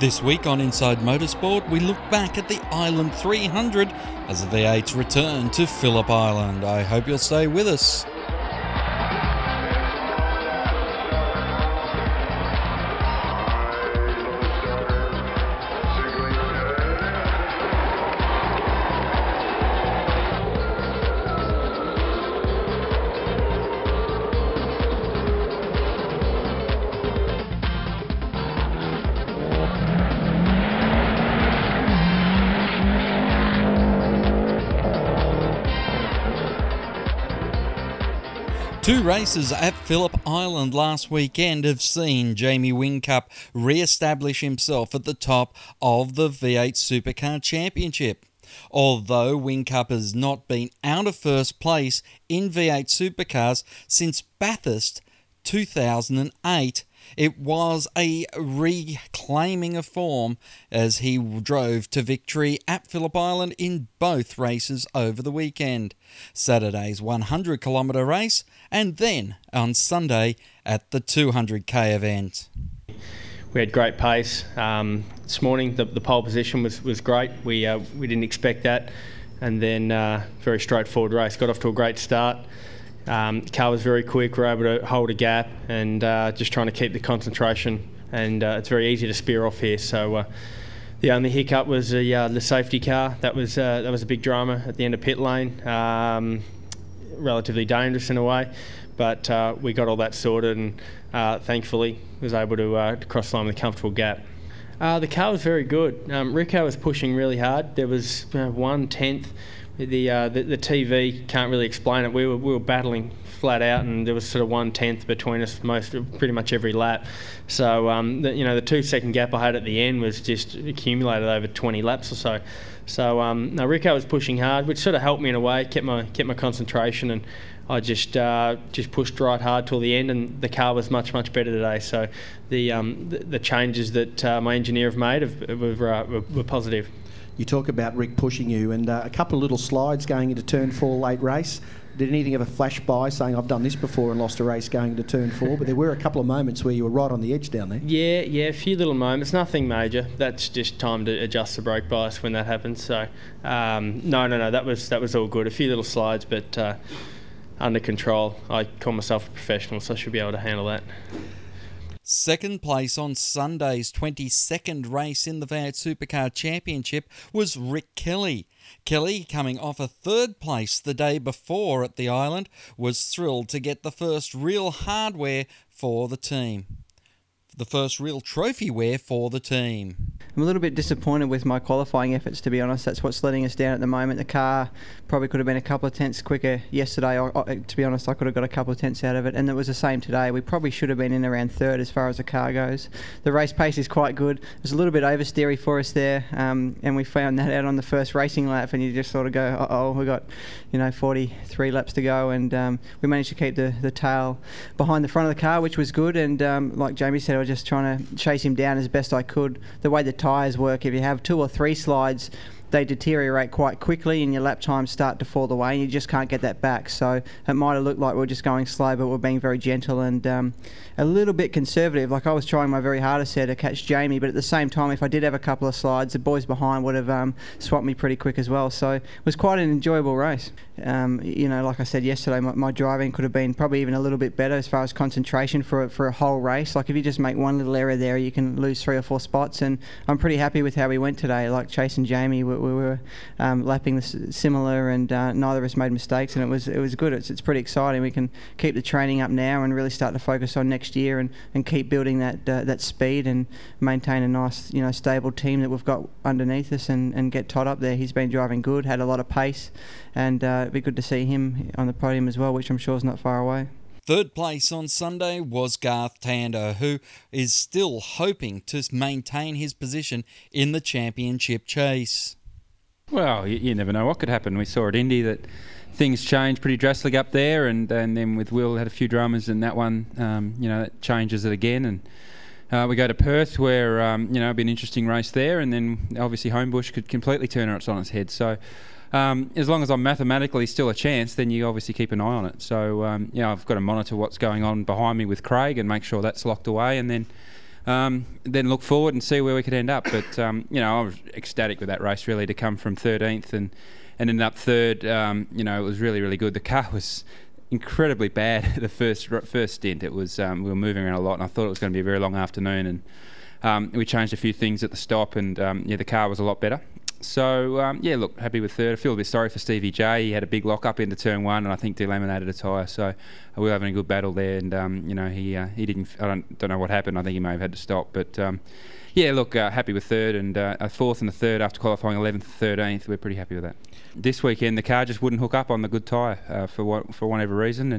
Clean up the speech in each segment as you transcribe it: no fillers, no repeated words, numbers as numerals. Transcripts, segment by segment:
This week on Inside Motorsport, we look back at the Island 300 as the V8s return to Phillip Island. I hope you'll stay with us. Two races at Phillip Island last weekend have seen Jamie Whincup re-establish himself at the top of the V8 Supercar Championship. Although Whincup has not been out of first place in V8 Supercars since Bathurst 2008, it was a reclaiming of form as he drove to victory at Phillip Island in both races over the weekend. Saturday's 100-kilometre race and then on Sunday at the 200k event. We had great pace. This morning the pole position was great. We didn't expect that, and then very straightforward race. Got off to a great start. Car was very quick, we were able to hold a gap and just trying to keep the concentration, and it's very easy to spear off here, so the only hiccup was the safety car. That was a big drama at the end of pit lane, relatively dangerous in a way, but we got all that sorted and thankfully was able to cross the line with a comfortable gap. The car was very good. Rico was pushing really hard. There was 1/10. The TV can't really explain it. We were battling flat out, and there was sort of 1/10 between us pretty much every lap. So the 2-second gap I had at the end was just accumulated over 20 laps or so. So no, Rico was pushing hard, which sort of helped me in a way. It kept my concentration, and I just pushed right hard till the end. And the car was much better today. So the changes that my engineer have made were positive. You talk about Rick pushing you, and a couple of little slides going into turn 4 late race. Did anything ever flash by saying, I've done this before and lost a race going into turn 4? But there were a couple of moments where you were right on the edge down there. Yeah, a few little moments, nothing major. That's just time to adjust the brake bias when that happens. So, no, that was all good. A few little slides, but under control. I call myself a professional, so I should be able to handle that. Second place on Sunday's 22nd race in the V8 Supercar Championship was Rick Kelly. Kelly, coming off a third place the day before at the Island, was thrilled to get the first real hardware for the team. The first real trophy wear for the team. I'm a little bit disappointed with my qualifying efforts, to be honest. That's what's letting us down at the moment. The car probably could have been a couple of tenths quicker yesterday. To be honest, I could have got a couple of tenths out of it, and it was the same today. We probably should have been in around third as far as the car goes. The race pace is quite good. There's a little bit oversteery for us there, and we found that out on the first racing lap, and you just sort of go, we got 43 laps to go, and we managed to keep the tail behind the front of the car, which was good, and like Jamie said, I was just trying to chase him down as best I could. The way the tyres work, if you have 2 or 3 slides, they deteriorate quite quickly and your lap times start to fall away and you just can't get that back. So it might have looked like we were just going slow, but we're being very gentle and a little bit conservative. Like, I was trying my very hardest there to catch Jamie, but at the same time, if I did have a couple of slides, the boys behind would have swapped me pretty quick as well. So it was quite an enjoyable race. Like I said yesterday, my driving could have been probably even a little bit better as far as concentration for a whole race. Like, if you just make one little error there, you can lose 3 or 4 spots, and I'm pretty happy with how we went today. Like, Chase and Jamie, we were lapping this similar, and neither of us made mistakes, and it was good. It's pretty exciting. We can keep the training up now and really start to focus on next year and keep building that speed and maintain a nice stable team that we've got underneath us and get Todd up there. He's been driving good, had a lot of pace, and it'd be good to see him on the podium as well, which I'm sure is not far away. Third place on Sunday was Garth Tander, who is still hoping to maintain his position in the championship chase. Well, you never know what could happen. We saw at Indy that things changed pretty drastically up there, and then with Will had a few dramas in that one. That changes it again, and we go to Perth where it'd be an interesting race there, and then obviously Homebush could completely turn it on its head. So as long as I'm mathematically still a chance, then you obviously keep an eye on it. So I've got to monitor what's going on behind me with Craig and make sure that's locked away, and then then look forward and see where we could end up. But, you know, I was ecstatic with that race, really, to come from 13th and end up third. You know, it was really, really good. The car was incredibly bad the first stint. It was we were moving around a lot, and I thought it was going to be a very long afternoon. And we changed a few things at the stop, and, yeah, the car was a lot better. So, yeah, look, happy with third. I feel a bit sorry for Stevie J. He had a big lock-up into Turn 1 and I think delaminated a tyre. So we were having a good battle there, and, you know, he didn't... I don't know what happened. I think he may have had to stop. But, yeah, look, happy with third and fourth and the third after qualifying 11th to 13th. We're pretty happy with that. This weekend, the car just wouldn't hook up on the good tyre for whatever reason.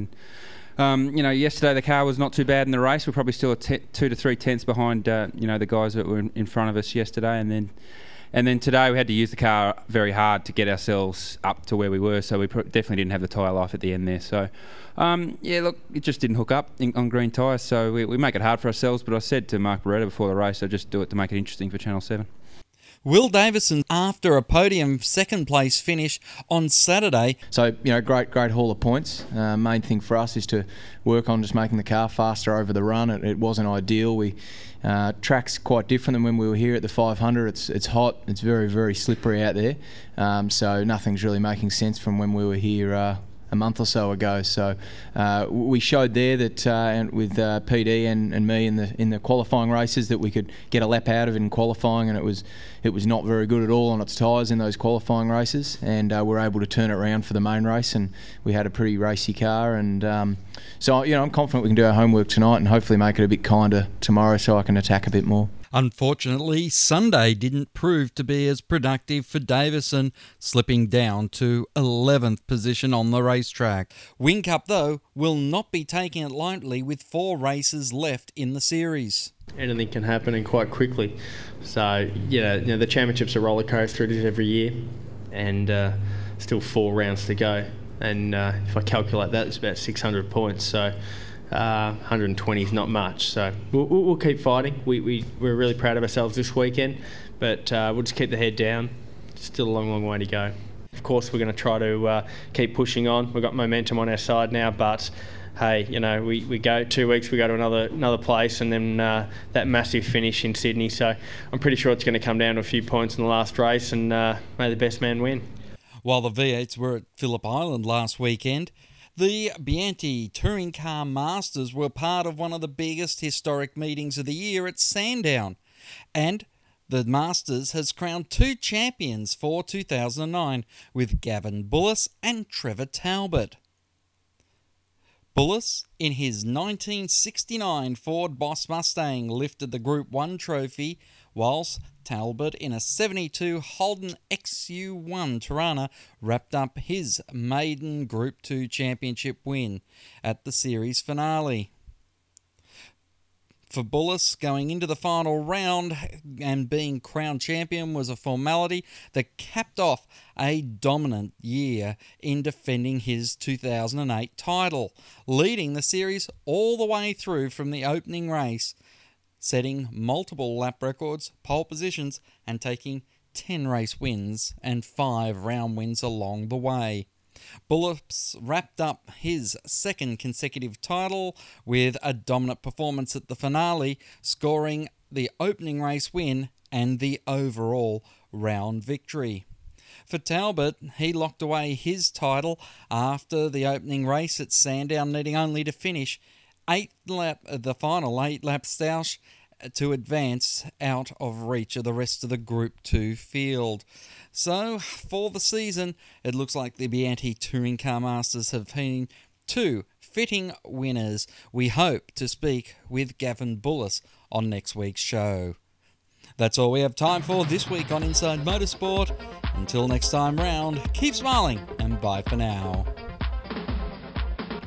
And, you know, yesterday the car was not too bad in the race. We're probably still 2 to 3 tenths behind, you know, the guys that were in front of us yesterday. And then today we had to use the car very hard to get ourselves up to where we were, so we definitely didn't have the tyre life at the end there. So, yeah, look, it just didn't hook up on green tyres, so we make it hard for ourselves. But I said to Mark Beretta before the race, I just do it to make it interesting for Channel 7. Will Davison, after a podium second-place finish on Saturday. So, you know, great haul of points. Main thing for us is to work on just making the car faster over the run. It wasn't ideal. We track's quite different than when we were here at the 500. It's hot. It's very, very slippery out there. So nothing's really making sense from when we were here a month or so ago. So we showed there that with PD and me in the qualifying races that we could get a lap out of it in qualifying, and it was not very good at all on its tyres in those qualifying races, and we're able to turn it around for the main race, and we had a pretty racy car. And so, you know, I'm confident we can do our homework tonight and hopefully make it a bit kinder tomorrow so I can attack a bit more. Unfortunately, Sunday didn't prove to be as productive for Davison, slipping down to 11th position on the racetrack. Whincup, though, will not be taking it lightly with 4 races left in the series. Anything can happen, and quite quickly. So, yeah, you know, the championship's a roller coaster. It is every year, and still 4 rounds to go. And if I calculate that, it's about 600 points. So. 120 is not much, so we'll keep fighting. We're really proud of ourselves this weekend, but we'll just keep the head down. Still a long way to go. Of course, we're going to try to keep pushing on. We've got momentum on our side now, but hey, you know, we go 2 weeks, we go to another place, and then that massive finish in Sydney. So I'm pretty sure it's going to come down to a few points in the last race, and may the best man win. While the V8s were at Phillip Island last weekend, the Biante Touring Car Masters were part of one of the biggest historic meetings of the year at Sandown, and the Masters has crowned 2 champions for 2009 with Gavin Bullis and Trevor Talbot. Bullis, in his 1969 Ford Boss Mustang, lifted the Group 1 trophy, whilst Talbot, in a 72 Holden XU1 Torana, wrapped up his maiden Group 2 championship win at the series finale. For Bullis, going into the final round and being crowned champion was a formality that capped off a dominant year in defending his 2008 title, leading the series all the way through from the opening race, setting multiple lap records, pole positions, and taking 10 race wins and 5 round wins along the way. Bullis wrapped up his 2nd consecutive title with a dominant performance at the finale, scoring the opening race win and the overall round victory. For Talbot, he locked away his title after the opening race at Sandown, needing only to finish the final eight lap stoush to advance out of reach of the rest of the Group 2 field. So for the season, it looks like the Biante Touring Car Masters have been 2 fitting winners. We hope to speak with Gavin Bullis on next week's show. That's all we have time for this week on Inside Motorsport. Until next time round, keep smiling and bye for now.